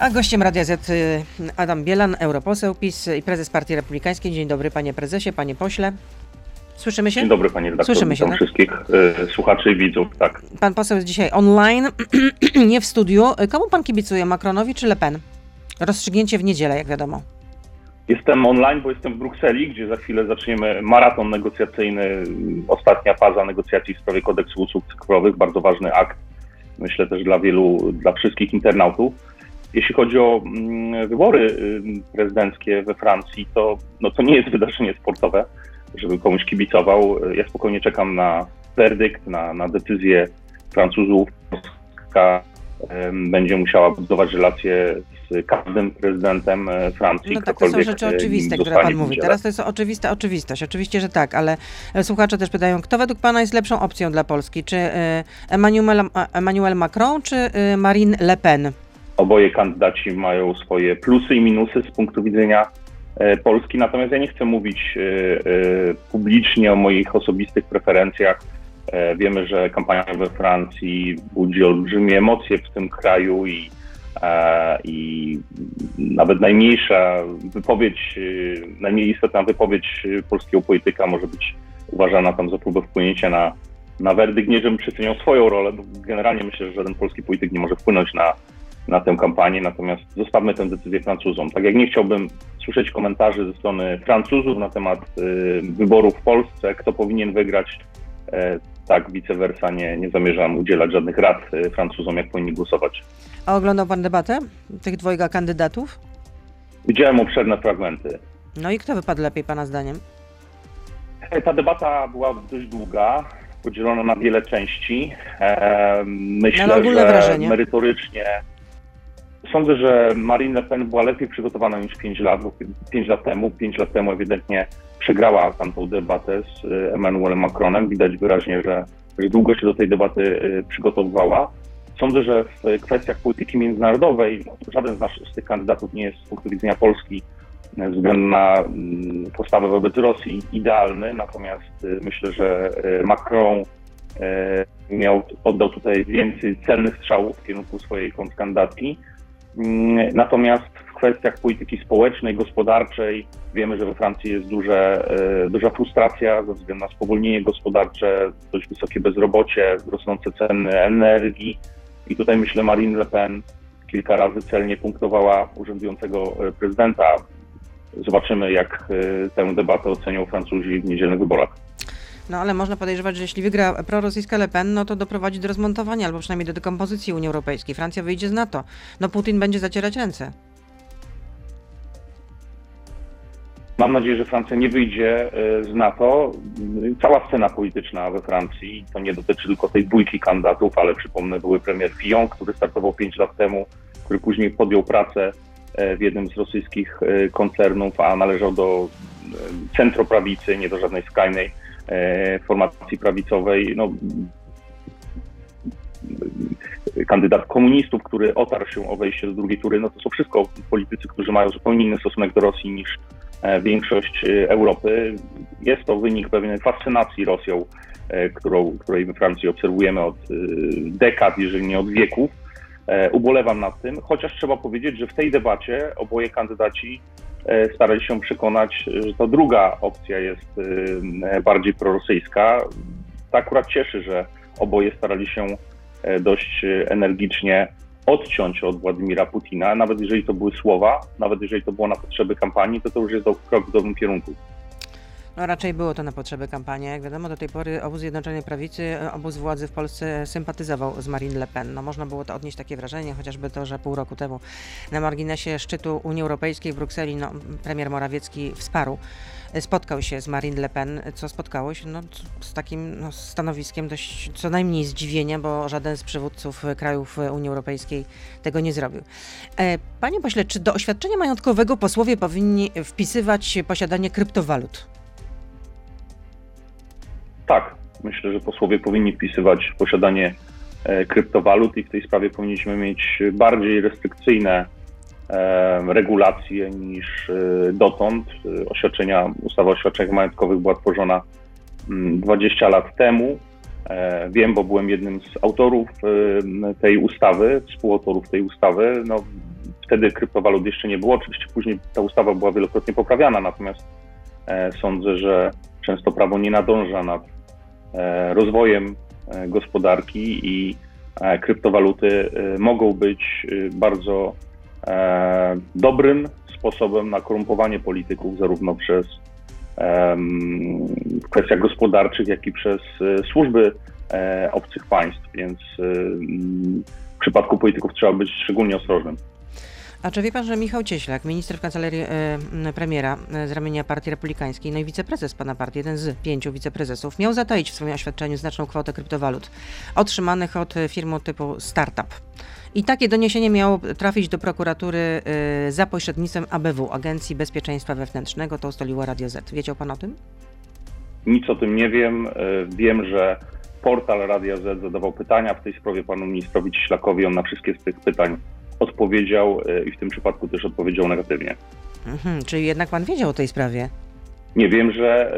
A gościem Radia ZET Adam Bielan, europoseł PiS i prezes Partii Republikańskiej. Dzień dobry panie prezesie, panie pośle. Słyszymy się? Dzień dobry panie redaktorze. Słyszymy się, tak? Wszystkich słuchaczy i widzów, tak. Pan poseł jest dzisiaj online, nie w studiu. Komu pan kibicuje, Macronowi czy Le Pen? Rozstrzygnięcie w niedzielę, jak wiadomo. Jestem online, bo jestem w Brukseli, gdzie za chwilę zaczniemy maraton negocjacyjny, ostatnia faza negocjacji w sprawie Kodeksu Usług Cyfrowych, bardzo ważny akt, myślę też dla wszystkich internautów. Jeśli chodzi o wybory prezydenckie we Francji, to nie jest wydarzenie sportowe, żeby komuś kibicował. Ja spokojnie czekam na werdykt, na decyzję Francuzów. Polska będzie musiała budować relacje z każdym prezydentem Francji. No tak, to są rzeczy oczywiste, które pan mówi. Teraz to jest oczywista oczywistość. Oczywiście, że tak, ale słuchacze też pytają, kto według pana jest lepszą opcją dla Polski? Czy Emmanuel Macron, czy Marine Le Pen? Oboje kandydaci mają swoje plusy i minusy z punktu widzenia Polski, natomiast ja nie chcę mówić publicznie o moich osobistych preferencjach. Wiemy, że kampania we Francji budzi olbrzymie emocje w tym kraju i nawet najmniej istotna wypowiedź polskiego polityka może być uważana tam za próbę wpłynięcia na werdykt. Nie, żebym przeceniał swoją rolę, bo generalnie myślę, że żaden polski polityk nie może wpłynąć na tę kampanię, natomiast zostawmy tę decyzję Francuzom. Tak jak nie chciałbym słyszeć komentarzy ze strony Francuzów na temat wyborów w Polsce, kto powinien wygrać, tak vice versa, nie zamierzam udzielać żadnych rad Francuzom, jak powinni głosować. A oglądał pan debatę tych dwojga kandydatów? Widziałem obszerne fragmenty. No i kto wypadł lepiej pana zdaniem? Ta debata była dość długa, podzielona na wiele części. Myślę, że merytorycznie sądzę, że Marine Le Pen była lepiej przygotowana niż 5 lat, bo 5 lat temu ewidentnie przegrała tamtą debatę z Emmanuelem Macronem. Widać wyraźnie, że długo się do tej debaty przygotowywała. Sądzę, że w kwestiach polityki międzynarodowej żaden z tych kandydatów nie jest z punktu widzenia Polski ze względu na postawę wobec Rosji idealny, natomiast myślę, że Macron oddał tutaj więcej celnych strzałów w kierunku swojej kontrkandydatki. Natomiast w kwestiach polityki społecznej, gospodarczej wiemy, że we Francji jest duża frustracja ze względu na spowolnienie gospodarcze, dość wysokie bezrobocie, rosnące ceny energii i tutaj myślę Marine Le Pen kilka razy celnie punktowała urzędującego prezydenta. Zobaczymy, jak tę debatę ocenią Francuzi w niedzielnych wyborach. No ale można podejrzewać, że jeśli wygra prorosyjska Le Pen, no to doprowadzi do rozmontowania albo przynajmniej do dekompozycji Unii Europejskiej. Francja wyjdzie z NATO. No Putin będzie zacierać ręce. Mam nadzieję, że Francja nie wyjdzie z NATO. Cała scena polityczna we Francji, to nie dotyczy tylko tej dwójki kandydatów, ale przypomnę, były premier Fillon, który startował 5 lat temu, który później podjął pracę w jednym z rosyjskich koncernów, a należał do centroprawicy, nie do żadnej skrajnej formacji prawicowej. No, kandydat komunistów, który otarł się o wejście do drugiej tury, no to są wszystko politycy, którzy mają zupełnie inny stosunek do Rosji niż większość Europy. Jest to wynik pewnej fascynacji Rosją, której we Francji obserwujemy od dekad, jeżeli nie od wieków. Ubolewam nad tym, chociaż trzeba powiedzieć, że w tej debacie oboje kandydaci starali się przekonać, że ta druga opcja jest bardziej prorosyjska. To akurat cieszy, że oboje starali się dość energicznie odciąć od Władimira Putina. Nawet jeżeli to były słowa, nawet jeżeli to było na potrzeby kampanii, to już jest krok w dobrym kierunku. No raczej było to na potrzeby kampanii. Jak wiadomo, do tej pory obóz Zjednoczonej Prawicy, obóz władzy w Polsce sympatyzował z Marine Le Pen. No można było to odnieść takie wrażenie, chociażby to, że pół roku temu na marginesie szczytu Unii Europejskiej w Brukseli premier Morawiecki spotkał się z Marine Le Pen, co spotkało się z takim stanowiskiem dość co najmniej zdziwienia, bo żaden z przywódców krajów Unii Europejskiej tego nie zrobił. Panie pośle, czy do oświadczenia majątkowego posłowie powinni wpisywać posiadanie kryptowalut? Tak, myślę, że posłowie powinni wpisywać posiadanie kryptowalut i w tej sprawie powinniśmy mieć bardziej restrykcyjne regulacje niż dotąd. Ustawa o oświadczeniach majątkowych była tworzona 20 lat temu. Wiem, bo byłem jednym z autorów tej ustawy, współautorów tej ustawy. No, Wtedy kryptowalut jeszcze nie było. Oczywiście później ta ustawa była wielokrotnie poprawiana, natomiast sądzę, że często prawo nie nadąża nad rozwojem gospodarki i kryptowaluty mogą być bardzo dobrym sposobem na korumpowanie polityków, zarówno przez w kwestiach gospodarczych, jak i przez służby obcych państw, więc w przypadku polityków trzeba być szczególnie ostrożnym. A czy wie pan, że Michał Cieślak, minister w kancelarii premiera z ramienia Partii Republikańskiej, no i wiceprezes pana partii, jeden z 5 wiceprezesów, miał zataić w swoim oświadczeniu znaczną kwotę kryptowalut otrzymanych od firm typu startup. I takie doniesienie miało trafić do prokuratury za pośrednictwem ABW, Agencji Bezpieczeństwa Wewnętrznego, to ustaliło Radio ZET. Wiedział pan o tym? Nic o tym nie wiem. Wiem, że portal Radia ZET zadawał pytania w tej sprawie panu ministrowi Cieślakowi. On na wszystkie z tych pytań odpowiedział i w tym przypadku też odpowiedział negatywnie. Czyli jednak pan wiedział o tej sprawie? Nie, wiem, że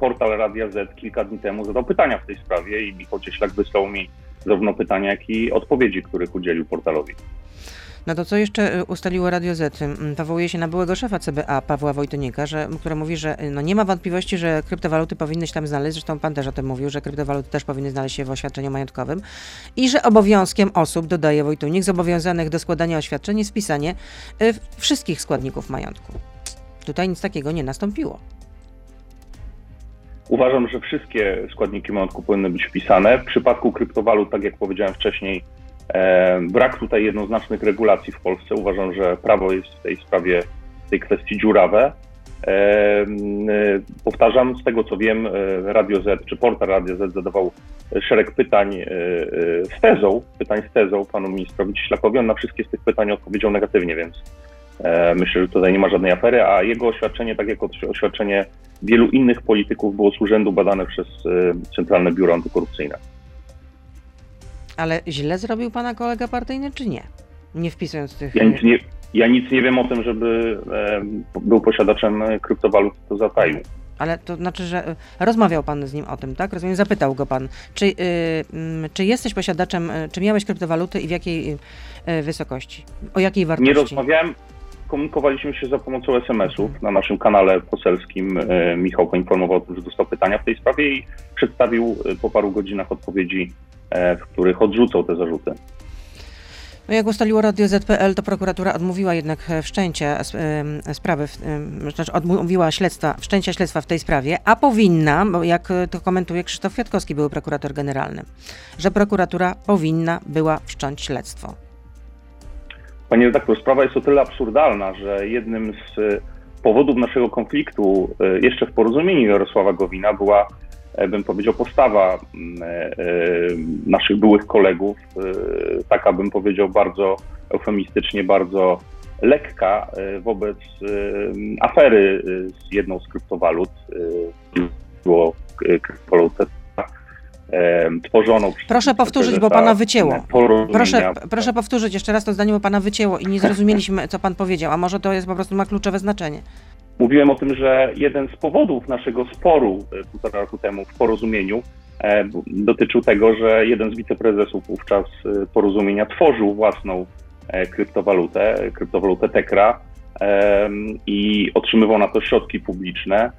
portal Radia ZET kilka dni temu zadał pytania w tej sprawie i Michał Cieślak wysłał mi zarówno pytania, jak i odpowiedzi, których udzielił portalowi. No to co jeszcze ustaliło Radio ZET? Powołuje się na byłego szefa CBA, Pawła Wojtunika, który mówi, że no nie ma wątpliwości, że kryptowaluty powinny się tam znaleźć. Zresztą pan też o tym mówił, że kryptowaluty też powinny znaleźć się w oświadczeniu majątkowym. I że obowiązkiem osób, dodaje Wojtunik, zobowiązanych do składania oświadczeń jest wpisanie wszystkich składników majątku. Tutaj nic takiego nie nastąpiło. Uważam, że wszystkie składniki majątku powinny być wpisane. W przypadku kryptowalut, tak jak powiedziałem wcześniej, brak tutaj jednoznacznych regulacji w Polsce. Uważam, że prawo jest w tej sprawie, w tej kwestii dziurawe. Powtarzam, z tego co wiem, Radio ZET czy portal Radio ZET zadawał szereg pytań z tezą panu ministrowi Cieślakowi. On na wszystkie z tych pytań odpowiedział negatywnie, więc myślę, że tutaj nie ma żadnej afery, a jego oświadczenie, tak jak oświadczenie wielu innych polityków, było z urzędu badane przez Centralne Biuro Antykorupcyjne. Ale źle zrobił pana kolega partyjny, czy nie? Nie wpisując tych... Ja nic nie wiem o tym, żeby był posiadaczem kryptowalut, to zataił. Ale to znaczy, że rozmawiał pan z nim o tym, tak? Rozumiem, zapytał go pan, czy jesteś posiadaczem, czy miałeś kryptowaluty i w jakiej wysokości? O jakiej wartości? Nie rozmawiałem, komunikowaliśmy się za pomocą SMS-ów. Na naszym kanale poselskim Michał poinformował o tym, że dostał pytania w tej sprawie i przedstawił po paru godzinach odpowiedzi, w których odrzucał te zarzuty. No jak ustaliło Radio ZET.pl, to prokuratura odmówiła jednak wszczęcia sprawy, znaczy odmówiła wszczęcia śledztwa w tej sprawie, a powinna, bo jak to komentuje Krzysztof Kwiatkowski, były prokurator generalny, że prokuratura powinna była wszcząć śledztwo. Panie redaktor, sprawa jest o tyle absurdalna, że jednym z powodów naszego konfliktu jeszcze w porozumieniu Jarosława Gowina była, bym powiedział, postawa naszych byłych kolegów, taka, bym powiedział, bardzo eufemistycznie, bardzo lekka wobec afery z jedną z kryptowalut, było kryptowalutę tworzoną. Proszę powtórzyć, bo pana wycięło. Proszę powtórzyć jeszcze raz to zdanie, bo pana wycięło i nie zrozumieliśmy, co pan powiedział, a może to jest po prostu ma kluczowe znaczenie. Mówiłem o tym, że jeden z powodów naszego sporu półtora roku temu w porozumieniu dotyczył tego, że jeden z wiceprezesów wówczas porozumienia tworzył własną kryptowalutę Tekra i otrzymywał na to środki publiczne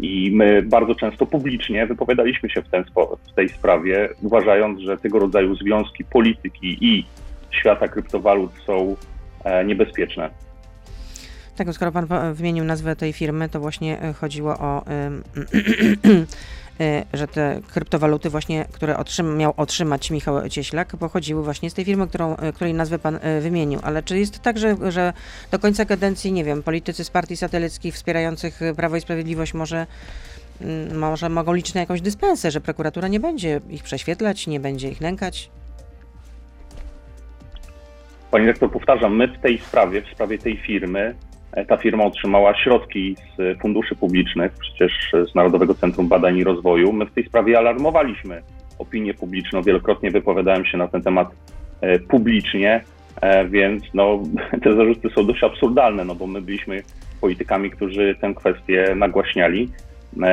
i my bardzo często publicznie wypowiadaliśmy się w tej sprawie, uważając, że tego rodzaju związki polityki i świata kryptowalut są niebezpieczne. Tak, skoro pan wymienił nazwę tej firmy, to właśnie chodziło o, że te kryptowaluty właśnie, które miał otrzymać Michał Cieślak, pochodziły właśnie z tej firmy, której nazwę pan wymienił. Ale czy jest tak, że do końca kadencji, nie wiem, politycy z partii satelickich wspierających Prawo i Sprawiedliwość może mogą liczyć na jakąś dyspensę, że prokuratura nie będzie ich prześwietlać, nie będzie ich nękać? Panie rektor, powtarzam, my w sprawie tej firmy, ta firma otrzymała środki z funduszy publicznych, przecież z Narodowego Centrum Badań i Rozwoju. My w tej sprawie alarmowaliśmy opinię publiczną, wielokrotnie wypowiadałem się na ten temat publicznie, więc te zarzuty są dość absurdalne, bo my byliśmy politykami, którzy tę kwestię nagłaśniali.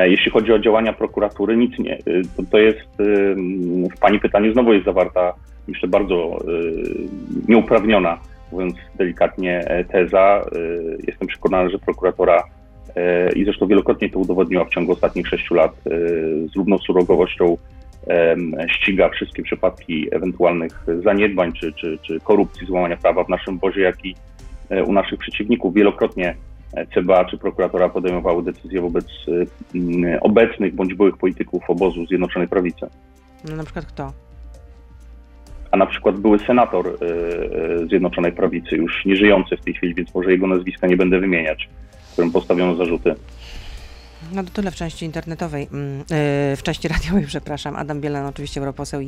Jeśli chodzi o działania prokuratury, nic nie. To jest, w pani pytaniu znowu jest zawarta, myślę, bardzo nieuprawniona mówiąc delikatnie, teza. Jestem przekonany, że prokuratora, i zresztą wielokrotnie to udowodniła w ciągu ostatnich 6 lat, z równą surowością ściga wszystkie przypadki ewentualnych zaniedbań czy korupcji, złamania prawa w naszym obozie, jak i u naszych przeciwników. Wielokrotnie CBA czy prokuratora podejmowały decyzje wobec obecnych bądź byłych polityków obozu Zjednoczonej Prawicy. No, na przykład kto? A na przykład były senator Zjednoczonej Prawicy, już nieżyjący w tej chwili, więc może jego nazwiska nie będę wymieniać, którym postawiono zarzuty. No to tyle w części internetowej, w części radiowej, przepraszam. Adam Bielan, oczywiście europoseł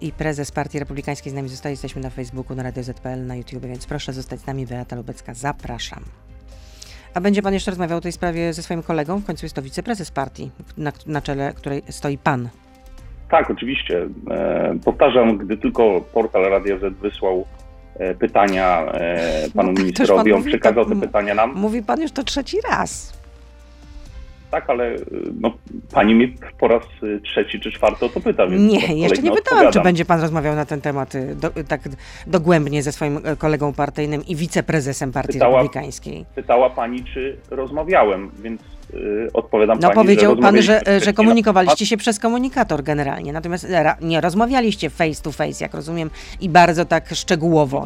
i prezes Partii Republikańskiej, z nami zostaje. Jesteśmy na Facebooku, na Radio ZET.pl, na YouTube, więc proszę zostać z nami. Beata Lubecka, zapraszam. A będzie pan jeszcze rozmawiał o tej sprawie ze swoim kolegą? W końcu jest to wiceprezes partii, na czele której stoi pan. Tak, oczywiście. Powtarzam, gdy tylko portal Radia ZET wysłał pytania panu ministrowi, on przekazał te pytania nam. Mówi pan już to 3. raz. Tak, ale no, pani mnie po raz 3. czy 4 o to pyta. Więc nie, jeszcze nie pytałam, odpowiadam. Czy będzie pan rozmawiał na ten temat tak dogłębnie ze swoim kolegą partyjnym i wiceprezesem Partii Republikańskiej. Pytała pani, czy rozmawiałem, więc odpowiadam pani, że powiedział pan, że komunikowaliście się przez komunikator generalnie, natomiast nie rozmawialiście face to face, jak rozumiem, i bardzo tak szczegółowo,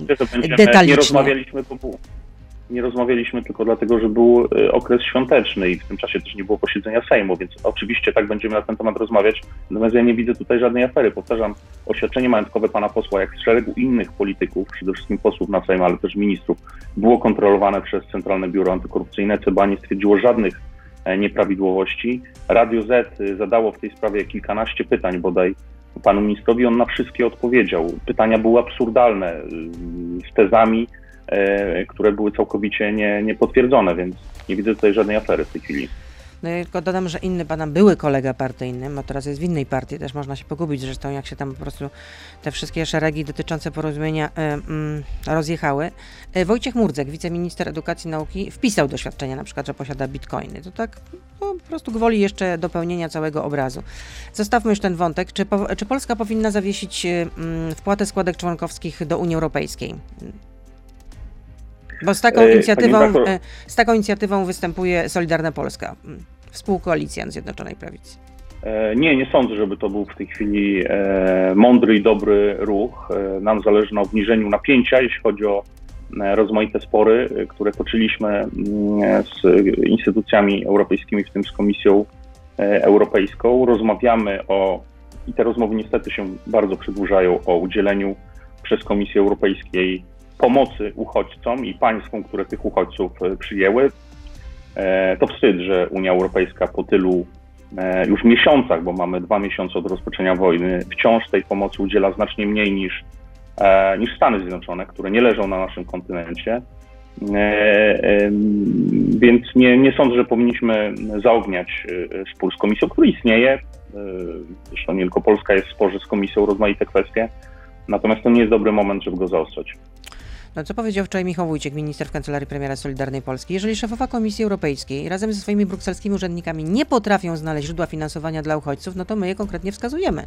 detalicznie. Nie rozmawialiśmy po pół. Nie rozmawialiśmy tylko dlatego, że był okres świąteczny i w tym czasie też nie było posiedzenia Sejmu, więc oczywiście tak będziemy na ten temat rozmawiać, natomiast ja nie widzę tutaj żadnej afery. Powtarzam, oświadczenie majątkowe pana posła, jak z szeregu innych polityków, przede wszystkim posłów na Sejm, ale też ministrów, było kontrolowane przez Centralne Biuro Antykorupcyjne. CBA nie stwierdziło żadnych nieprawidłowości. Radio Z zadało w tej sprawie kilkanaście pytań bodaj panu ministrowi, on na wszystkie odpowiedział. Pytania były absurdalne, z tezami, które były całkowicie niepotwierdzone, więc nie widzę tutaj żadnej afery w tej chwili. No ja tylko dodam, że inny pana były kolega partyjny, a teraz jest w innej partii, też można się pogubić zresztą, jak się tam po prostu te wszystkie szeregi dotyczące porozumienia rozjechały. Wojciech Murdzek, wiceminister edukacji i nauki, wpisał doświadczenia, na przykład, że posiada bitcoiny. To tak no, po prostu gwoli jeszcze dopełnienia całego obrazu. Zostawmy już ten wątek. Czy Polska powinna zawiesić wpłatę składek członkowskich do Unii Europejskiej? Bo z taką inicjatywą występuje Solidarna Polska, współkoalicja Zjednoczonej Prawicy. Nie sądzę, żeby to był w tej chwili mądry i dobry ruch. Nam zależy na obniżeniu napięcia, jeśli chodzi o rozmaite spory, które toczyliśmy z instytucjami europejskimi, w tym z Komisją Europejską. Rozmawiamy i te rozmowy niestety się bardzo przedłużają, o udzieleniu przez Komisję Europejskiej pomocy uchodźcom i państwom, które tych uchodźców przyjęły. To wstyd, że Unia Europejska po tylu już miesiącach, bo mamy 2 miesiące od rozpoczęcia wojny, wciąż tej pomocy udziela znacznie mniej niż Stany Zjednoczone, które nie leżą na naszym kontynencie. Więc nie sądzę, że powinniśmy zaogniać spór z Komisją, który istnieje. Zresztą nie tylko Polska jest w sporze z Komisją, rozmaite kwestie. Natomiast to nie jest dobry moment, żeby go zaostrzać. No, co powiedział wczoraj Michał Wójcik, minister w Kancelarii Premiera Solidarnej Polski? Jeżeli szefowa Komisji Europejskiej razem ze swoimi brukselskimi urzędnikami nie potrafią znaleźć źródła finansowania dla uchodźców, no to my je konkretnie wskazujemy.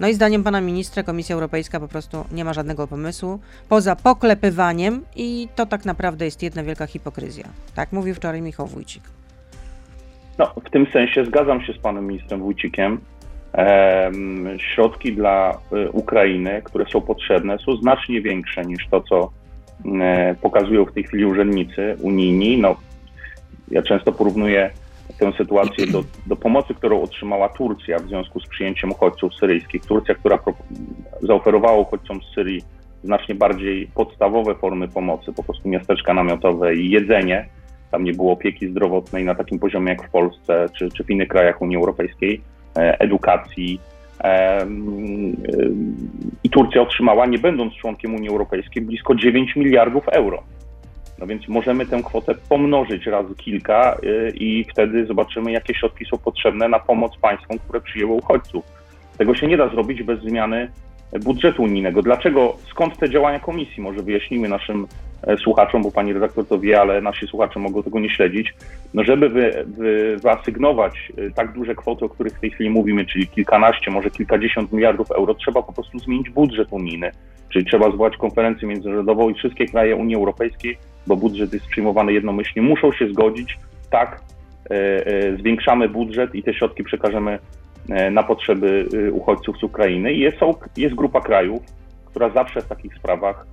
No i zdaniem pana ministra Komisja Europejska po prostu nie ma żadnego pomysłu poza poklepywaniem i to tak naprawdę jest jedna wielka hipokryzja. Tak mówił wczoraj Michał Wójcik. No, w tym sensie zgadzam się z panem ministrem Wójcikiem. Środki dla Ukrainy, które są potrzebne, są znacznie większe niż to, co pokazują w tej chwili urzędnicy unijni. No, ja często porównuję tę sytuację do pomocy, którą otrzymała Turcja w związku z przyjęciem uchodźców syryjskich. Turcja, która zaoferowała uchodźcom z Syrii znacznie bardziej podstawowe formy pomocy, po prostu miasteczka namiotowe i jedzenie. Tam nie było opieki zdrowotnej na takim poziomie jak w Polsce czy w innych krajach Unii Europejskiej, edukacji. I Turcja otrzymała, nie będąc członkiem Unii Europejskiej, blisko 9 miliardów euro. No więc możemy tę kwotę pomnożyć razy kilka i wtedy zobaczymy, jakie środki są potrzebne na pomoc państwom, które przyjęły uchodźców. Tego się nie da zrobić bez zmiany budżetu unijnego. Dlaczego, skąd te działania komisji? Może wyjaśnijmy naszym słuchaczom, bo pani redaktor to wie, ale nasi słuchacze mogą tego nie śledzić. No, żeby wyasygnować tak duże kwoty, o których w tej chwili mówimy, czyli kilkanaście, może kilkadziesiąt miliardów euro, trzeba po prostu zmienić budżet unijny. Czyli trzeba zwołać konferencję międzynarodową i wszystkie kraje Unii Europejskiej, bo budżet jest przyjmowany jednomyślnie, muszą się zgodzić, tak, zwiększamy budżet i te środki przekażemy na potrzeby uchodźców z Ukrainy. I jest grupa krajów, która zawsze w takich sprawach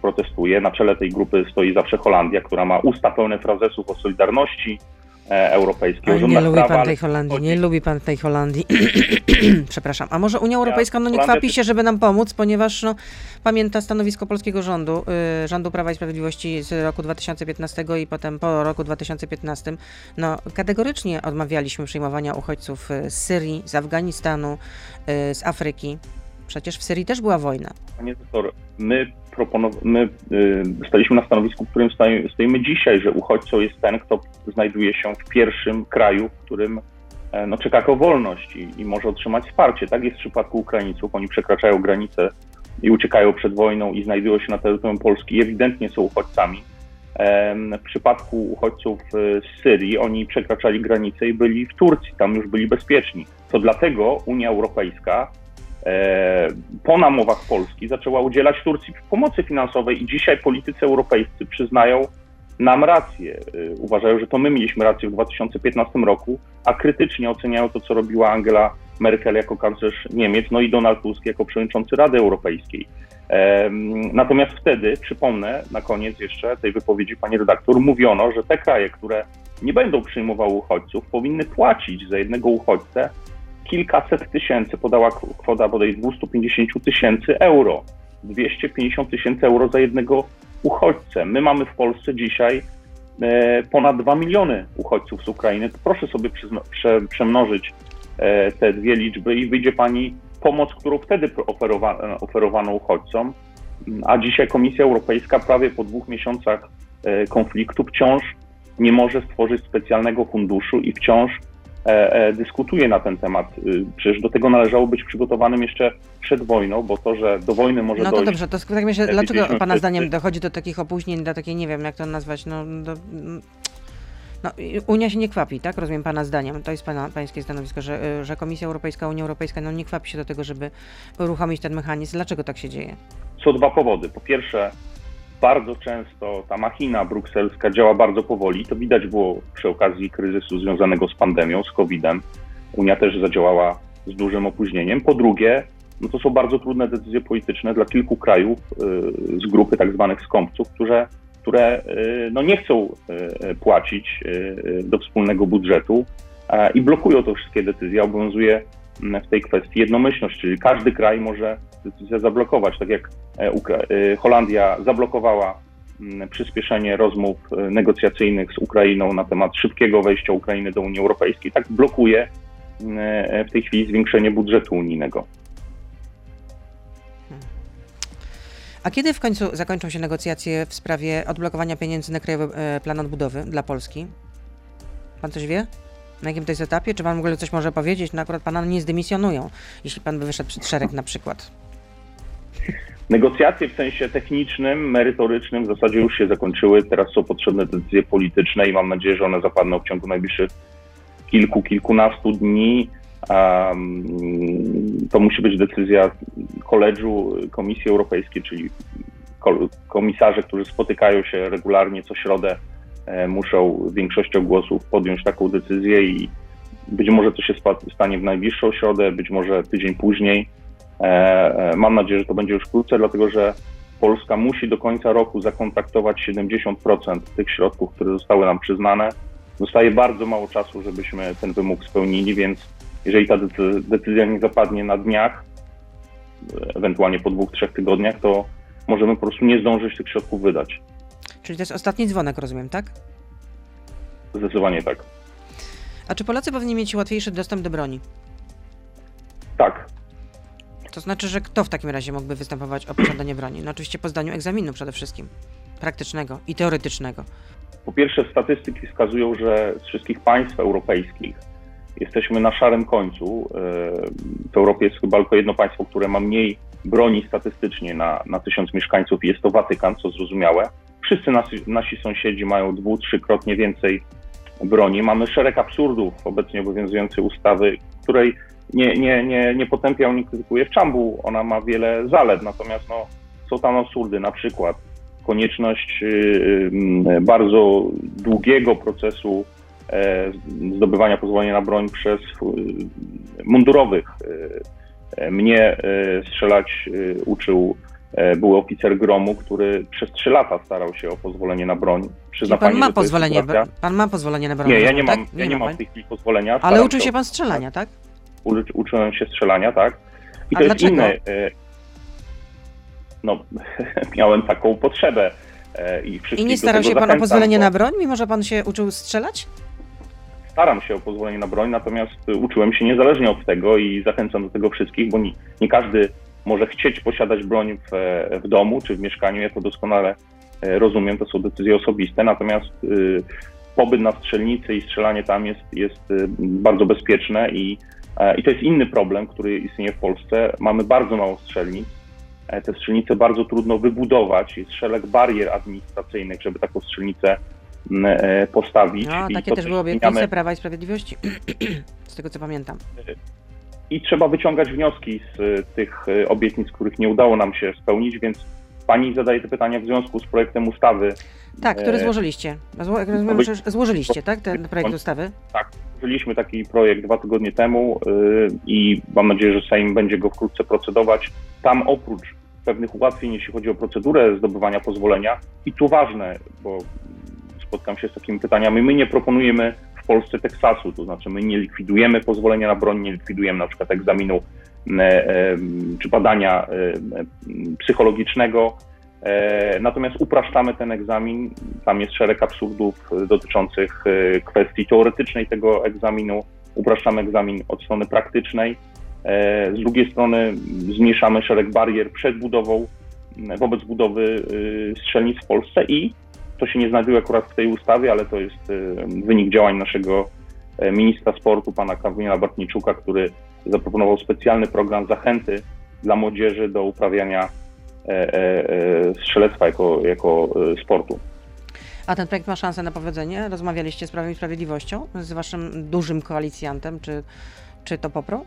protestuje. Na czele tej grupy stoi zawsze Holandia, która ma usta pełne frazesów o solidarności europejskiej. Nie lubi pan tej Holandii. Przepraszam. A może Unia Europejska nie kwapi się, żeby nam pomóc, ponieważ pamięta stanowisko polskiego rządu, rządu Prawa i Sprawiedliwości z roku 2015 i potem po roku 2015. Kategorycznie odmawialiśmy przyjmowania uchodźców z Syrii, z Afganistanu, z Afryki. Przecież w Syrii też była wojna. Panie doktor, my staliśmy na stanowisku, w którym stoimy dzisiaj, że uchodźcą jest ten, kto znajduje się w pierwszym kraju, w którym czeka jako wolność i może otrzymać wsparcie. Tak jest w przypadku Ukraińców. Oni przekraczają granice i uciekają przed wojną i znajdują się na terytorium Polski i ewidentnie są uchodźcami. W przypadku uchodźców z Syrii oni przekraczali granice i byli w Turcji, tam już byli bezpieczni. To dlatego Unia Europejska po namowach Polski zaczęła udzielać Turcji pomocy finansowej i dzisiaj politycy europejscy przyznają nam rację. Uważają, że to my mieliśmy rację w 2015 roku, a krytycznie oceniają to, co robiła Angela Merkel jako kanclerz Niemiec, i Donald Tusk jako przewodniczący Rady Europejskiej. Natomiast wtedy, przypomnę na koniec jeszcze tej wypowiedzi pani redaktor, mówiono, że te kraje, które nie będą przyjmowały uchodźców, powinny płacić za jednego uchodźcę kilkaset tysięcy, podała kwota bodaj 250 tysięcy euro. 250 tysięcy euro za jednego uchodźcę. My mamy w Polsce dzisiaj ponad 2 miliony uchodźców z Ukrainy. Proszę sobie przemnożyć te dwie liczby i wyjdzie pani pomoc, którą wtedy oferowano uchodźcom. A dzisiaj Komisja Europejska prawie po 2 miesiącach konfliktu wciąż nie może stworzyć specjalnego funduszu i wciąż dyskutuje na ten temat. Przecież do tego należało być przygotowanym jeszcze przed wojną, bo to, że do wojny może dojść... No to dobrze, to tak myślę, dlaczego pana zdaniem dochodzi do takich opóźnień, do takiej, nie wiem, jak to nazwać, Unia się nie kwapi, tak? Rozumiem pana zdaniem. To jest pańskie stanowisko, że Komisja Europejska, Unia Europejska nie kwapi się do tego, żeby uruchomić ten mechanizm. Dlaczego tak się dzieje? Są dwa powody. Po pierwsze, bardzo często ta machina brukselska działa bardzo powoli. To widać było przy okazji kryzysu związanego z pandemią, z COVID-em. Unia też zadziałała z dużym opóźnieniem. Po drugie, to są bardzo trudne decyzje polityczne dla kilku krajów z grupy tak zwanych skąpców, które nie chcą płacić do wspólnego budżetu i blokują to wszystkie decyzje. Obowiązuje w tej kwestii jednomyślność, czyli każdy kraj może decyzję zablokować, tak jak Holandia zablokowała przyspieszenie rozmów negocjacyjnych z Ukrainą na temat szybkiego wejścia Ukrainy do Unii Europejskiej, tak blokuje w tej chwili zwiększenie budżetu unijnego. A kiedy w końcu zakończą się negocjacje w sprawie odblokowania pieniędzy na Krajowy Plan Odbudowy dla Polski? Pan coś wie? Na jakim to jest etapie? Czy pan w ogóle coś może powiedzieć? Akurat pana nie zdymisjonują, jeśli pan by wyszedł przed szereg na przykład. Negocjacje w sensie technicznym, merytorycznym w zasadzie już się zakończyły. Teraz są potrzebne decyzje polityczne i mam nadzieję, że one zapadną w ciągu najbliższych kilkunastu dni. To musi być decyzja kolegium Komisji Europejskiej, czyli komisarze, którzy spotykają się regularnie co środę, muszą większością głosów podjąć taką decyzję i być może to się stanie w najbliższą środę, być może tydzień później. Mam nadzieję, że to będzie już wkrótce, dlatego że Polska musi do końca roku zakontraktować 70% tych środków, które zostały nam przyznane. Zostaje bardzo mało czasu, żebyśmy ten wymóg spełnili, więc jeżeli ta decyzja nie zapadnie na dniach, ewentualnie po 2-3 tygodniach, to możemy po prostu nie zdążyć tych środków wydać. Czyli to jest ostatni dzwonek, rozumiem, tak? Zdecydowanie tak. A czy Polacy powinni mieć łatwiejszy dostęp do broni? Tak. To znaczy, że kto w takim razie mógłby występować o posiadanie broni? Oczywiście po zdaniu egzaminu przede wszystkim, praktycznego i teoretycznego. Po pierwsze, statystyki wskazują, że z wszystkich państw europejskich jesteśmy na szarym końcu. W Europie jest chyba tylko jedno państwo, które ma mniej broni statystycznie na 1000 mieszkańców i jest to Watykan, co zrozumiałe. Wszyscy nasi sąsiedzi mają 2-3-krotnie więcej broni. Mamy szereg absurdów obecnie obowiązującej ustawy, której nie potępiał, nie krytykuje w czambu. Ona ma wiele zalet, natomiast no, są tam absurdy, na przykład konieczność bardzo długiego procesu zdobywania pozwolenia na broń przez mundurowych. Mnie strzelać uczył był oficer gromu, który przez 3 lata starał się o pozwolenie na broń. Pan ma pozwolenie na broń? Nie, ja nie mam, tak? nie mam w tej chwili pozwolenia. Ale uczył się pan strzelania, tak? Uczyłem się strzelania, tak. I to jest inne. No, miałem taką potrzebę. I nie starał się pan o pozwolenie na broń, mimo że pan się uczył strzelać? Staram się o pozwolenie na broń, natomiast uczyłem się niezależnie od tego i zachęcam do tego wszystkich, bo nie każdy może chcieć posiadać broń w domu czy w mieszkaniu, ja to doskonale rozumiem, to są decyzje osobiste, natomiast pobyt na strzelnicy i strzelanie tam jest bardzo bezpieczne i to jest inny problem, który istnieje w Polsce. Mamy bardzo mało strzelnic, te strzelnice bardzo trudno wybudować, jest szereg barier administracyjnych, żeby taką strzelnicę postawić. No, takie to też były obietnice Prawa i Sprawiedliwości, z tego co pamiętam. I trzeba wyciągać wnioski z tych obietnic, których nie udało nam się spełnić, więc pani zadaje te pytania w związku z projektem ustawy. Tak, który złożyliście. Rozumiem, że złożyliście, tak, ten projekt ustawy? Tak, złożyliśmy taki projekt 2 tygodnie temu i mam nadzieję, że Sejm będzie go wkrótce procedować. Tam oprócz pewnych ułatwień, jeśli chodzi o procedurę zdobywania pozwolenia, i tu ważne, bo spotkam się z takimi pytaniami, my nie proponujemy w Polsce Teksasu, to znaczy my nie likwidujemy pozwolenia na broń, nie likwidujemy na przykład egzaminu czy badania psychologicznego, natomiast upraszczamy ten egzamin, tam jest szereg absurdów dotyczących kwestii teoretycznej tego egzaminu, upraszczamy egzamin od strony praktycznej, z drugiej strony zmniejszamy szereg barier przed budową, wobec budowy strzelnic w Polsce i to się nie znajduje akurat w tej ustawie, ale to jest wynik działań naszego ministra sportu, pana Kamila Bortniczuka, który zaproponował specjalny program zachęty dla młodzieży do uprawiania strzelectwa jako sportu. A ten projekt ma szansę na powodzenie? Rozmawialiście z Prawem i Sprawiedliwością, z waszym dużym koalicjantem, czy to popro?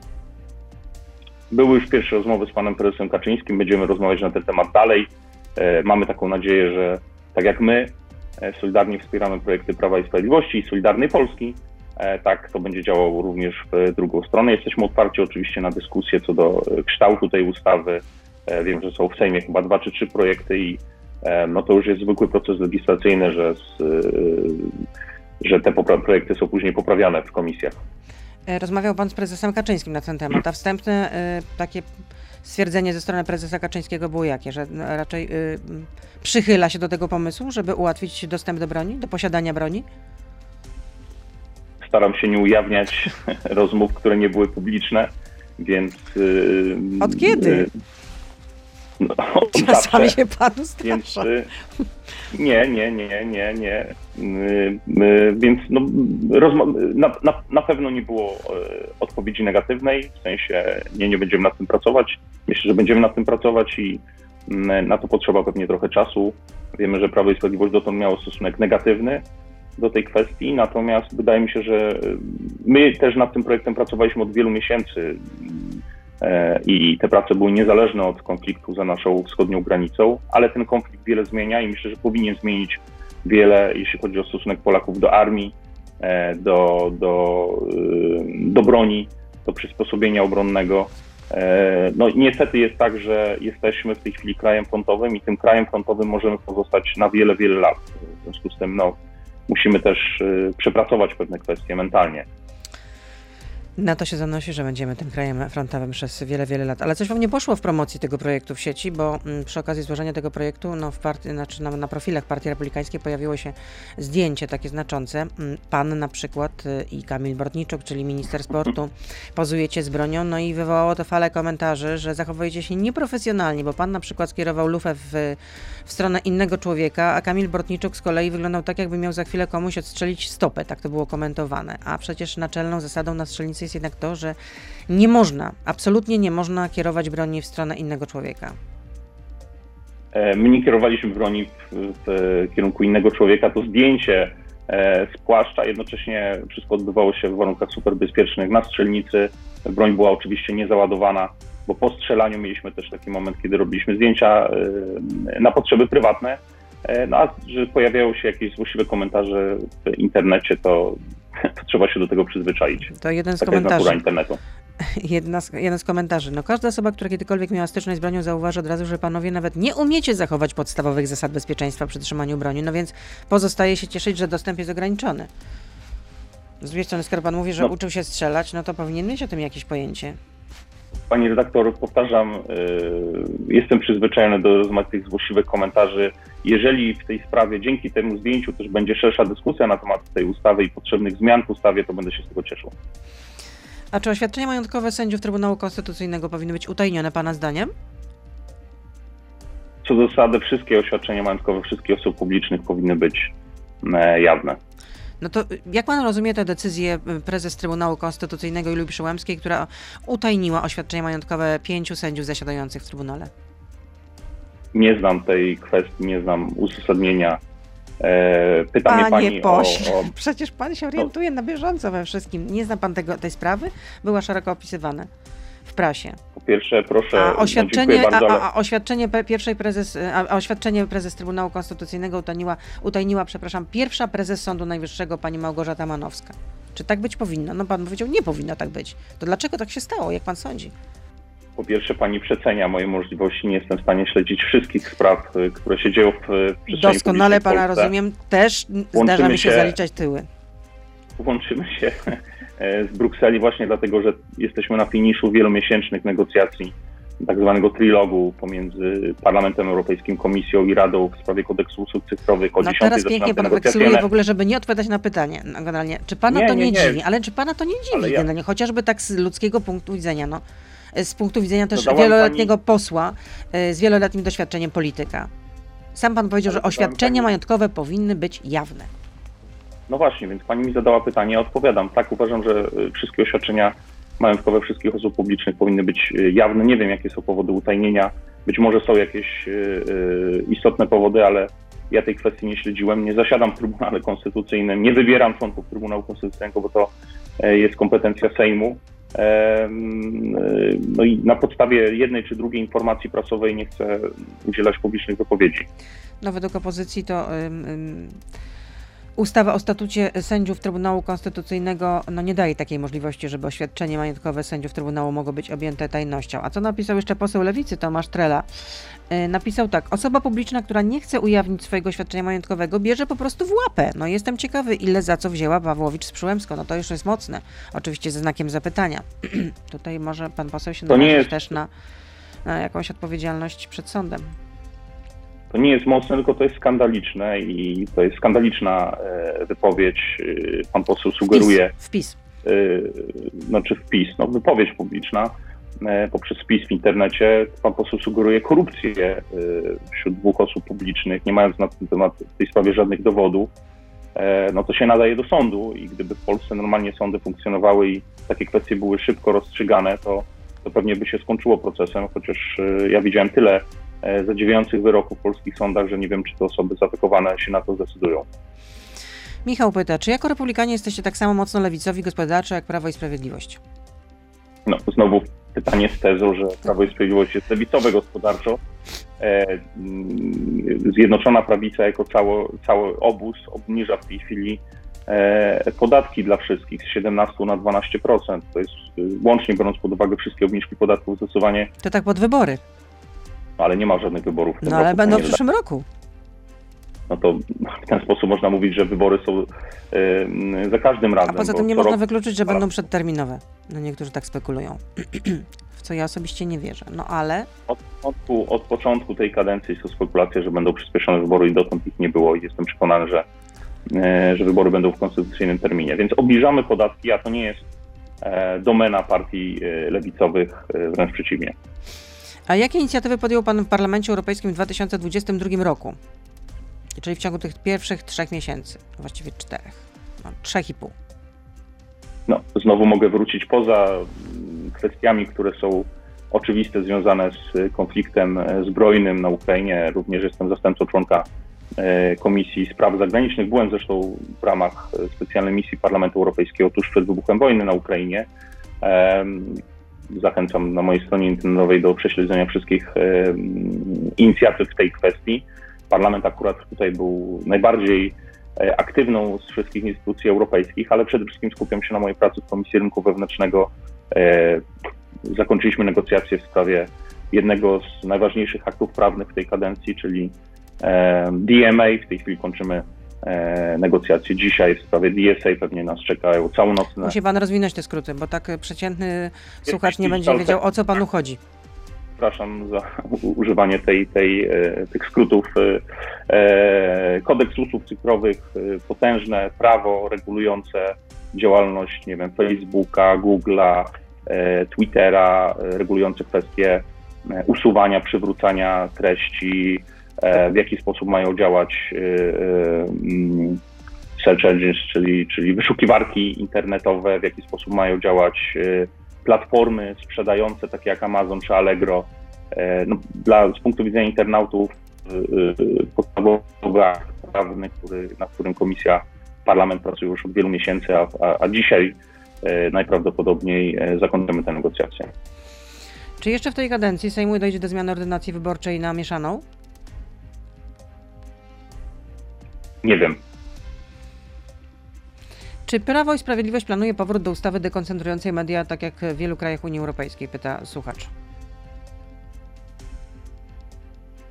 Były już pierwsze rozmowy z panem prezesem Kaczyńskim, będziemy rozmawiać na ten temat dalej. Mamy taką nadzieję, że tak jak my solidarnie wspieramy projekty Prawa i Sprawiedliwości i Solidarnej Polski, tak to będzie działało również w drugą stronę. Jesteśmy otwarci oczywiście na dyskusję co do kształtu tej ustawy. Wiem, że są w Sejmie chyba 2 czy 3 projekty i no to już jest zwykły proces legislacyjny, że te projekty są później poprawiane w komisjach. Rozmawiał pan z prezesem Kaczyńskim na ten temat, a wstępne takie stwierdzenie ze strony prezesa Kaczyńskiego było jakie? Że raczej przychyla się do tego pomysłu, żeby ułatwić dostęp do broni, do posiadania broni? Staram się nie ujawniać rozmów, które nie były publiczne, więc... Od kiedy? No, czasami się panu strasza. Nie. Więc no, na pewno nie było odpowiedzi negatywnej, w sensie nie będziemy nad tym pracować. Myślę, że będziemy nad tym pracować i na to potrzeba pewnie trochę czasu. Wiemy, że Prawo i Sprawiedliwość dotąd miało stosunek negatywny do tej kwestii, natomiast wydaje mi się, że my też nad tym projektem pracowaliśmy od wielu miesięcy i te prace były niezależne od konfliktu za naszą wschodnią granicą, ale ten konflikt wiele zmienia i myślę, że powinien zmienić wiele, jeśli chodzi o stosunek Polaków do armii, do broni, do przysposobienia obronnego. No niestety jest tak, że jesteśmy w tej chwili krajem frontowym i tym krajem frontowym możemy pozostać na wiele, wiele lat. W związku z tym no, musimy też przepracować pewne kwestie mentalnie. NATO się zanosi, że będziemy tym krajem frontowym przez wiele, wiele lat. Ale coś wam nie poszło w promocji tego projektu w sieci, bo przy okazji złożenia tego projektu na profilach Partii Republikańskiej pojawiło się zdjęcie takie znaczące. Pan na przykład i Kamil Bortniczuk, czyli minister sportu, pozujecie z bronią, no i wywołało to falę komentarzy, że zachowujecie się nieprofesjonalnie, bo pan na przykład skierował lufę w stronę innego człowieka, a Kamil Bortniczuk z kolei wyglądał tak, jakby miał za chwilę komuś odstrzelić stopę. Tak to było komentowane. A przecież naczelną zasadą na strzelnicy jest jednak to, że nie można, absolutnie nie można kierować broni w stronę innego człowieka. My nie kierowaliśmy broni w kierunku innego człowieka. To zdjęcie spłaszcza. Jednocześnie wszystko odbywało się w warunkach superbezpiecznych na strzelnicy. Broń była oczywiście niezaładowana, bo po strzelaniu mieliśmy też taki moment, kiedy robiliśmy zdjęcia na potrzeby prywatne. No a że pojawiają się jakieś złośliwe komentarze w internecie, to trzeba się do tego przyzwyczaić. To jeden z komentarzy. Jeden z komentarzy. No, każda osoba, która kiedykolwiek miała styczność z bronią, zauważy od razu, że panowie nawet nie umiecie zachować podstawowych zasad bezpieczeństwa przy trzymaniu broni, no więc pozostaje się cieszyć, że dostęp jest ograniczony. Z drugiej strony, skoro pan mówi, że uczył się strzelać, no to powinien mieć o tym jakieś pojęcie. Pani redaktor, powtarzam, jestem przyzwyczajony do rozmaitych złośliwych komentarzy. Jeżeli w tej sprawie dzięki temu zdjęciu też będzie szersza dyskusja na temat tej ustawy i potrzebnych zmian w ustawie, to będę się z tego cieszył. A czy oświadczenia majątkowe sędziów Trybunału Konstytucyjnego powinny być utajnione, pana zdaniem? Co do zasady, wszystkie oświadczenia majątkowe wszystkich osób publicznych powinny być jawne. No to jak pan rozumie tę decyzję prezes Trybunału Konstytucyjnego Julii Przyłębskiej, która utajniła oświadczenia majątkowe 5 sędziów zasiadających w Trybunale? Nie znam tej kwestii, nie znam uzasadnienia. Pytam mnie pani pośle, przecież pan się orientuje na bieżąco we wszystkim. Nie zna pan tej sprawy? Była szeroko opisywana w prasie. Po pierwsze, proszę... oświadczenie prezes Trybunału Konstytucyjnego utajniła, pierwsza prezes Sądu Najwyższego, pani Małgorzata Manowska. Czy tak być powinno? No pan powiedział, nie powinno tak być. To dlaczego tak się stało, jak pan sądzi? Po pierwsze, pani przecenia moje możliwości. Nie jestem w stanie śledzić wszystkich spraw, które się dzieją w przestrzeni publicznej. Doskonale pana rozumiem. Też zdarza mi się zaliczać tyły. Łączymy się z Brukseli właśnie dlatego, że jesteśmy na finiszu wielomiesięcznych negocjacji, tak zwanego trilogu pomiędzy Parlamentem Europejskim, Komisją i Radą w sprawie kodeksu usług cyfrowych. No teraz pięknie pan weksluje w ogóle, żeby nie odpowiadać na pytanie. No, generalnie, czy pana to nie dziwi? Ale czy pana to nie dziwi? Generalnie, chociażby tak z ludzkiego punktu widzenia, no. Z punktu widzenia też wieloletniego posła z wieloletnim doświadczeniem polityka. Sam pan powiedział, że oświadczenia majątkowe powinny być jawne. No właśnie, więc pani mi zadała pytanie, ja odpowiadam. Tak, uważam, że wszystkie oświadczenia majątkowe wszystkich osób publicznych powinny być jawne. Nie wiem, jakie są powody utajnienia. Być może są jakieś istotne powody, ale ja tej kwestii nie śledziłem. Nie zasiadam w Trybunale Konstytucyjnym, nie wybieram członków Trybunału Konstytucyjnego, bo to jest kompetencja Sejmu. No i na podstawie jednej czy drugiej informacji prasowej nie chcę udzielać publicznych wypowiedzi. No według opozycji to ustawa o statucie sędziów Trybunału Konstytucyjnego no nie daje takiej możliwości, żeby oświadczenie majątkowe sędziów Trybunału mogło być objęte tajnością. A co napisał jeszcze poseł Lewicy Tomasz Trela? Napisał tak: osoba publiczna, która nie chce ujawnić swojego oświadczenia majątkowego, bierze po prostu w łapę. No jestem ciekawy, ile za co wzięła Pawłowicz z Przyłębską. No to już jest mocne. Oczywiście ze znakiem zapytania. Tutaj może pan poseł się narazić też na jakąś odpowiedzialność przed sądem. To nie jest mocne, tylko to jest skandaliczne i to jest skandaliczna wypowiedź. Pan poseł sugeruje... No wypowiedź publiczna poprzez wpis w internecie. Pan poseł sugeruje korupcję wśród 2 osób publicznych, nie mając na ten temat, w tej sprawie żadnych dowodów. No to się nadaje do sądu i gdyby w Polsce normalnie sądy funkcjonowały i takie kwestie były szybko rozstrzygane, to pewnie by się skończyło procesem, chociaż ja widziałem tyle zadziwiających wyroków w polskich sądach, że nie wiem, czy te osoby zaatakowane się na to zdecydują. Michał pyta, czy jako Republikanie jesteście tak samo mocno lewicowi gospodarczo jak Prawo i Sprawiedliwość? No, znowu pytanie z tezą, że Prawo i Sprawiedliwość jest lewicowe gospodarczo. Zjednoczona Prawica jako cały obóz obniża w tej chwili podatki dla wszystkich z 17 na 12%. To jest, łącznie biorąc pod uwagę wszystkie obniżki podatków, zdecydowanie... To tak pod wybory. Ale nie ma żadnych wyborów w tym roku. No ale będą w przyszłym roku. No to w ten sposób można mówić, że wybory są za każdym razem. A poza tym nie można wykluczyć, że będą przedterminowe. No niektórzy tak spekulują, w co ja osobiście nie wierzę. No ale... Od początku tej kadencji są spekulacje, że będą przyspieszone wybory i dotąd ich nie było i jestem przekonany, że wybory będą w konstytucyjnym terminie. Więc obniżamy podatki, a to nie jest domena partii lewicowych, wręcz przeciwnie. A jakie inicjatywy podjął pan w Parlamencie Europejskim w 2022 roku? Czyli w ciągu tych pierwszych 3 miesięcy, właściwie 4, no, 3,5. No, znowu mogę wrócić poza kwestiami, które są oczywiste, związane z konfliktem zbrojnym na Ukrainie. Również jestem zastępcą członka Komisji Spraw Zagranicznych. Byłem zresztą w ramach specjalnej misji Parlamentu Europejskiego tuż przed wybuchem wojny na Ukrainie. Zachęcam na mojej stronie internetowej do prześledzenia wszystkich inicjatyw w tej kwestii. Parlament akurat tutaj był najbardziej aktywną z wszystkich instytucji europejskich, ale przede wszystkim skupiam się na mojej pracy w Komisji Rynku Wewnętrznego. Zakończyliśmy negocjacje w sprawie jednego z najważniejszych aktów prawnych w tej kadencji, czyli DMA. W tej chwili kończymy negocjacje dzisiaj w sprawie DSA. Pewnie nas czekają całonocne. Musi pan rozwinąć te skróty, bo tak przeciętny słuchacz nie będzie wiedział, o co panu chodzi. Przepraszam za używanie tych skrótów. Kodeks usług cyfrowych, potężne prawo regulujące działalność, nie wiem, Facebooka, Google'a, Twittera, regulujące kwestie usuwania, przywrócania treści, w jaki sposób mają działać search engines, czyli wyszukiwarki internetowe, w jaki sposób mają działać platformy sprzedające, takie jak Amazon czy Allegro. Z punktu widzenia internautów podstawowy akt prawny, nad którym Komisja, Parlament pracuje już od wielu miesięcy, a dzisiaj najprawdopodobniej zakończymy te negocjacje. Czy jeszcze w tej kadencji Sejmu dojdzie do zmiany ordynacji wyborczej na mieszaną? Nie wiem. Czy Prawo i Sprawiedliwość planuje powrót do ustawy dekoncentrującej media, tak jak w wielu krajach Unii Europejskiej, pyta słuchacz.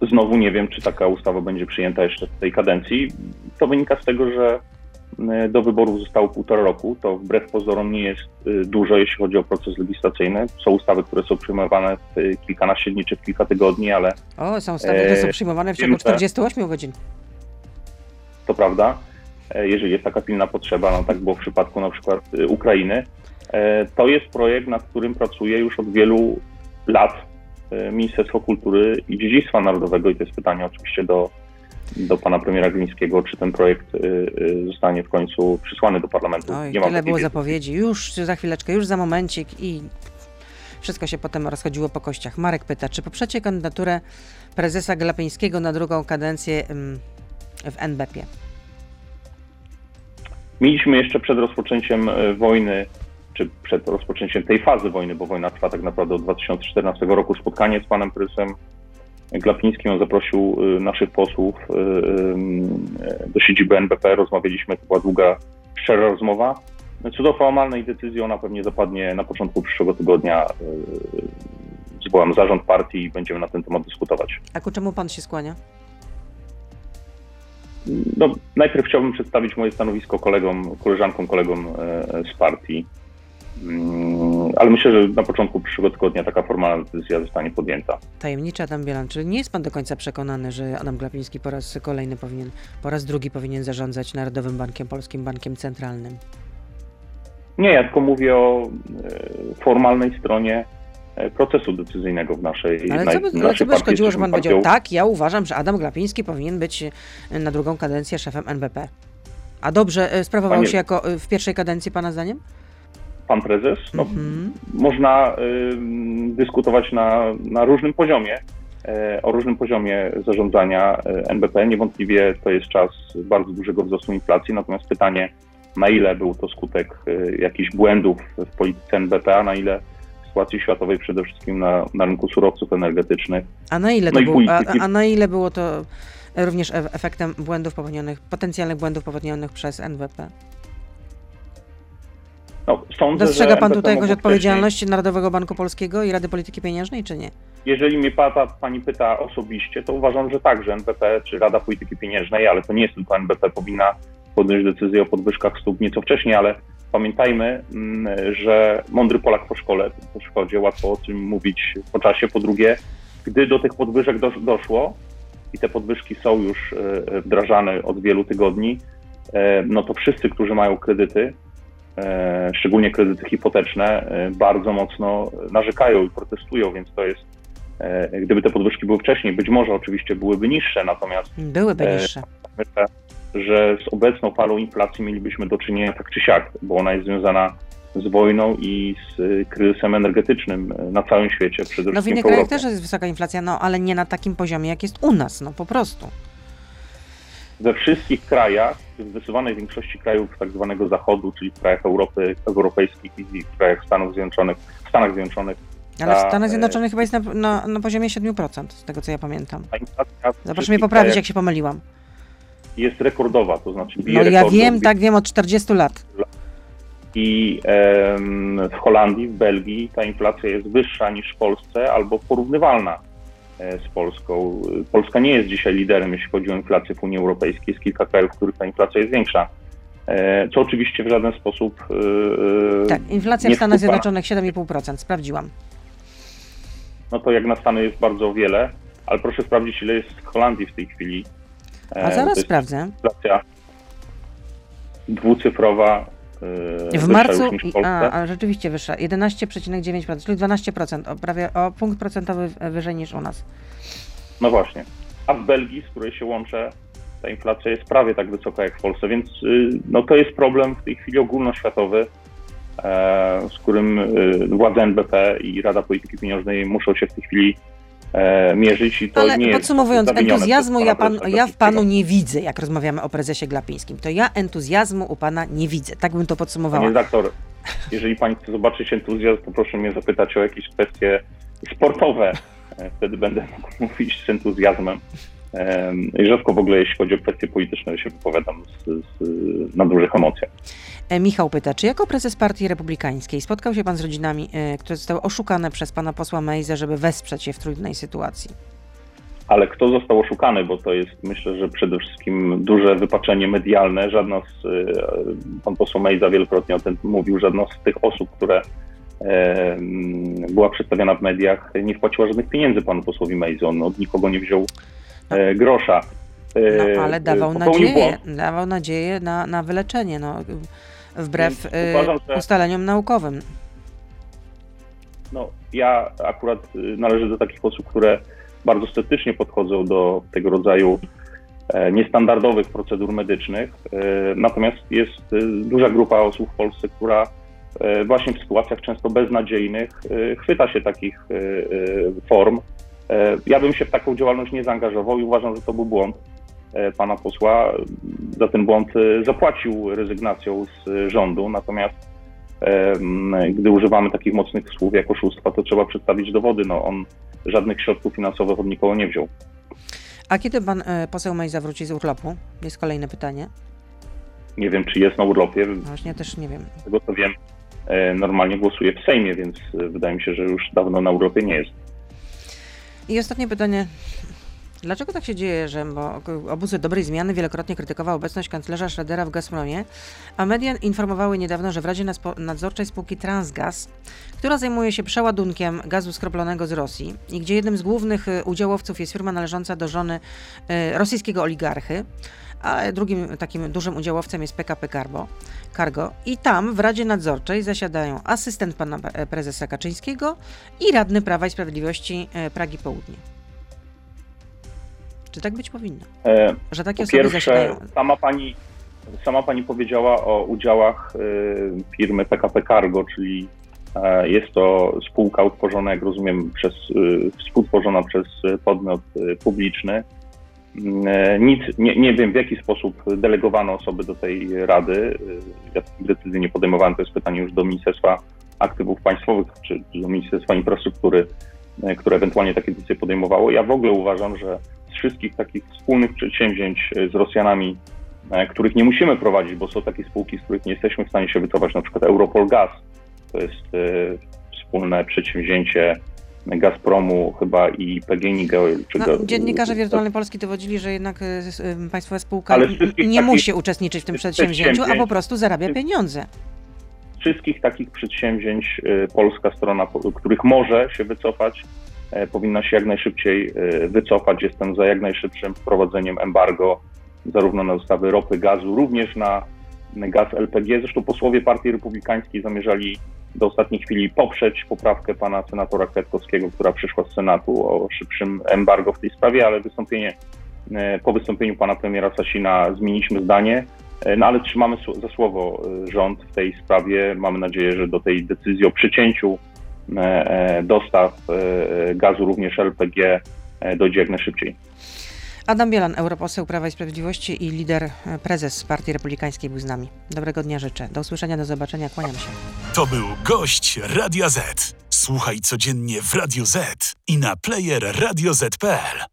Znowu nie wiem, czy taka ustawa będzie przyjęta jeszcze w tej kadencji. To wynika z tego, że do wyborów zostało 1,5 roku. To wbrew pozorom nie jest dużo, jeśli chodzi o proces legislacyjny. Są ustawy, które są przyjmowane w kilkanaście dni czy w kilka tygodni, ale... O, są ustawy, które są przyjmowane w ciągu 48 godzin. To prawda, jeżeli jest taka pilna potrzeba, no tak było w przypadku na przykład Ukrainy. To jest projekt, nad którym pracuje już od wielu lat Ministerstwo Kultury i Dziedzictwa Narodowego i to jest pytanie oczywiście do pana premiera Glińskiego, czy ten projekt zostanie w końcu przysłany do parlamentu. Oj, nie ma tyle było zapowiedzi. Już za chwileczkę, już za momencik i wszystko się potem rozchodziło po kościach. Marek pyta, czy poprzecie kandydaturę prezesa Glapińskiego na drugą kadencję w NBP-ie? Mieliśmy jeszcze przed rozpoczęciem wojny, czy przed rozpoczęciem tej fazy wojny, bo wojna trwa tak naprawdę od 2014 roku, spotkanie z panem prezesem Glapińskim. On zaprosił naszych posłów do siedziby NBP. Rozmawialiśmy, to była długa, szczera rozmowa. Co do formalnej decyzji, ona pewnie zapadnie na początku przyszłego tygodnia. Zwołam zarząd partii i będziemy na ten temat dyskutować. A ku czemu pan się skłania? No, najpierw chciałbym przedstawić moje stanowisko kolegom z partii, ale myślę, że na początku przyszłego tygodnia taka formalna decyzja zostanie podjęta. Tajemniczy Adam Bielan, czyli nie jest pan do końca przekonany, że Adam Glapiński po raz drugi powinien zarządzać Narodowym Bankiem Polskim, bankiem centralnym? Nie, ja tylko mówię o formalnej stronie procesu decyzyjnego w naszej... Ale co by szkodziło, że pan powiedział, tak, ja uważam, że Adam Glapiński powinien być na drugą kadencję szefem NBP. A dobrze sprawował się jako w pierwszej kadencji, pana zdaniem? Pan prezes? No, Można dyskutować na różnym poziomie, o różnym poziomie zarządzania NBP. Niewątpliwie to jest czas bardzo dużego wzrostu inflacji, natomiast pytanie, na ile był to skutek jakichś błędów w polityce NBP, a na ile sytuacji światowej, przede wszystkim na rynku surowców energetycznych. A na ile było to również efektem potencjalnych błędów popełnionych przez NBP? No, sądzę, dostrzega pan tutaj jakąś odpowiedzialność Narodowego Banku Polskiego i Rady Polityki Pieniężnej, czy nie? Jeżeli mnie pani pyta osobiście, to uważam, że tak, że NBP czy Rada Polityki Pieniężnej, ale to nie jest tylko NBP, powinna podjąć decyzję o podwyżkach stóp nieco wcześniej, ale pamiętajmy, że mądry Polak po szkodzie, łatwo o tym mówić po czasie. Po drugie, gdy do tych podwyżek doszło i te podwyżki są już wdrażane od wielu tygodni, no to wszyscy, którzy mają kredyty, szczególnie kredyty hipoteczne, bardzo mocno narzekają i protestują, więc to jest, gdyby te podwyżki były wcześniej, być może oczywiście byłyby niższe, natomiast... Byłyby niższe. Że z obecną falą inflacji mielibyśmy do czynienia tak czy siak, bo ona jest związana z wojną i z kryzysem energetycznym na całym świecie. Przede wszystkim w innych krajach też jest wysoka inflacja, ale nie na takim poziomie, jak jest u nas, po prostu. we wszystkich krajach, w zdecydowanej większości krajów tak zwanego Zachodu, czyli w krajach Europy, europejskich i w krajach Stanów Zjednoczonych, w Stanach Zjednoczonych. Ale w Stanach Zjednoczonych chyba jest na poziomie 7%, z tego co ja pamiętam. Proszę mnie poprawić, jak się pomyliłam. Jest rekordowa, to znaczy bije rekord. No ja wiem, tak wiem, od 40 lat. I w Holandii, w Belgii ta inflacja jest wyższa niż w Polsce albo porównywalna z Polską. Polska nie jest dzisiaj liderem, jeśli chodzi o inflację w Unii Europejskiej. Jest kilka krajów, w których ta inflacja jest większa. Co oczywiście w żaden sposób tak, inflacja w Stanach Zjednoczonych 7,5%, sprawdziłam. No to jak na Stany jest bardzo wiele, ale proszę sprawdzić, ile jest w Holandii w tej chwili. A zaraz sprawdzę. Inflacja dwucyfrowa. W marcu, rzeczywiście wyższa, 11,9%, czyli 12%, prawie o punkt procentowy wyżej niż u nas. No właśnie. A w Belgii, z której się łączę, ta inflacja jest prawie tak wysoka jak w Polsce, więc no, to jest problem w tej chwili ogólnoświatowy, z którym władze NBP i Rada Polityki Pieniężnej muszą się w tej chwili mierzyć i to ale nie jest. Ale podsumowując, entuzjazmu ja w panu nie widzę, jak rozmawiamy o prezesie Glapińskim. To ja entuzjazmu u pana nie widzę. Tak bym to podsumowała. Panie redaktor, jeżeli pani chce zobaczyć entuzjazm, to proszę mnie zapytać o jakieś kwestie sportowe. Wtedy będę mógł mówić z entuzjazmem. Rzadko w ogóle, jeśli chodzi o kwestie polityczne, się wypowiadam na dużych emocjach. Michał pyta, czy jako prezes Partii Republikańskiej spotkał się pan z rodzinami, które zostały oszukane przez pana posła Mejzę, żeby wesprzeć je w trudnej sytuacji? Ale kto został oszukany, bo to jest, myślę, że przede wszystkim duże wypaczenie medialne. Żadna z, pan poseł Mejza wielokrotnie o tym mówił, żadna z tych osób, które była przedstawiana w mediach, nie wpłaciła żadnych pieniędzy panu posłowi Mejzy. On od nikogo nie wziął grosza. No, ale dawał nadzieję na wyleczenie, no, wbrew ustaleniom naukowym. No, ja akurat należę do takich osób, które bardzo sceptycznie podchodzą do tego rodzaju niestandardowych procedur medycznych. Natomiast jest duża grupa osób w Polsce, która właśnie w sytuacjach często beznadziejnych chwyta się takich form. Ja bym się w taką działalność nie zaangażował i uważam, że to był błąd pana posła. Za ten błąd zapłacił rezygnacją z rządu, natomiast gdy używamy takich mocnych słów jak oszustwa, to trzeba przedstawić dowody. No, on żadnych środków finansowych od nikogo nie wziął. A kiedy pan poseł Mejza wróci z urlopu? Jest kolejne pytanie. Nie wiem, czy jest na urlopie. Właśnie też nie wiem. Z tego co wiem, normalnie głosuje w Sejmie, więc wydaje mi się, że już dawno na urlopie nie jest. I ostatnie pytanie. Dlaczego tak się dzieje, że obóz dobrej zmiany wielokrotnie krytykował obecność kanclerza Schrödera w Gazpromie, a media informowały niedawno, że w Radzie Nadzorczej spółki Transgaz, która zajmuje się przeładunkiem gazu skroplonego z Rosji i gdzie jednym z głównych udziałowców jest firma należąca do żony rosyjskiego oligarchy, a drugim takim dużym udziałowcem jest PKP Cargo. I tam w Radzie Nadzorczej zasiadają asystent pana prezesa Kaczyńskiego i radny Prawa i Sprawiedliwości Pragi Południe. Czy tak być powinno? Że takie osoby zasiadają? Sama pani powiedziała o udziałach firmy PKP Cargo, czyli jest to spółka utworzona, jak rozumiem, współtworzona przez podmiot publiczny. Nie wiem, w jaki sposób delegowano osoby do tej rady. Ja takich decyzji nie podejmowałem, to jest pytanie już do Ministerstwa Aktywów Państwowych czy do Ministerstwa Infrastruktury, które ewentualnie takie decyzje podejmowało. Ja w ogóle uważam, że z wszystkich takich wspólnych przedsięwzięć z Rosjanami, których nie musimy prowadzić, bo są takie spółki, z których nie jesteśmy w stanie się wycofać, na przykład Europol Gaz, to jest wspólne przedsięwzięcie Gazpromu chyba i PGNiG. Dziennikarze Wirtualnej Polski dowodzili, że jednak państwowa spółka nie musi uczestniczyć w tym przedsięwzięciu, a po prostu zarabia pieniądze. Z wszystkich takich przedsięwzięć polska strona, których może się wycofać, powinna się jak najszybciej wycofać. Jestem za jak najszybszym wprowadzeniem embargo zarówno na dostawy ropy, gazu, również na gaz LPG. Zresztą posłowie Partii Republikańskiej zamierzali do ostatniej chwili poprzeć poprawkę pana senatora Kwiatkowskiego, która przyszła z Senatu o szybszym embargo w tej sprawie, ale po wystąpieniu pana premiera Sasina zmieniliśmy zdanie, no ale trzymamy za słowo rząd w tej sprawie. Mamy nadzieję, że do tej decyzji o przecięciu dostaw gazu, również LPG, dojdzie jak najszybciej. Adam Bielan, europoseł Prawa i Sprawiedliwości i lider, prezes Partii Republikańskiej był z nami. Dobrego dnia życzę. Do usłyszenia, do zobaczenia. Kłaniam się. To był gość Radia Z. Słuchaj codziennie w Radio Z i na player radioz.pl.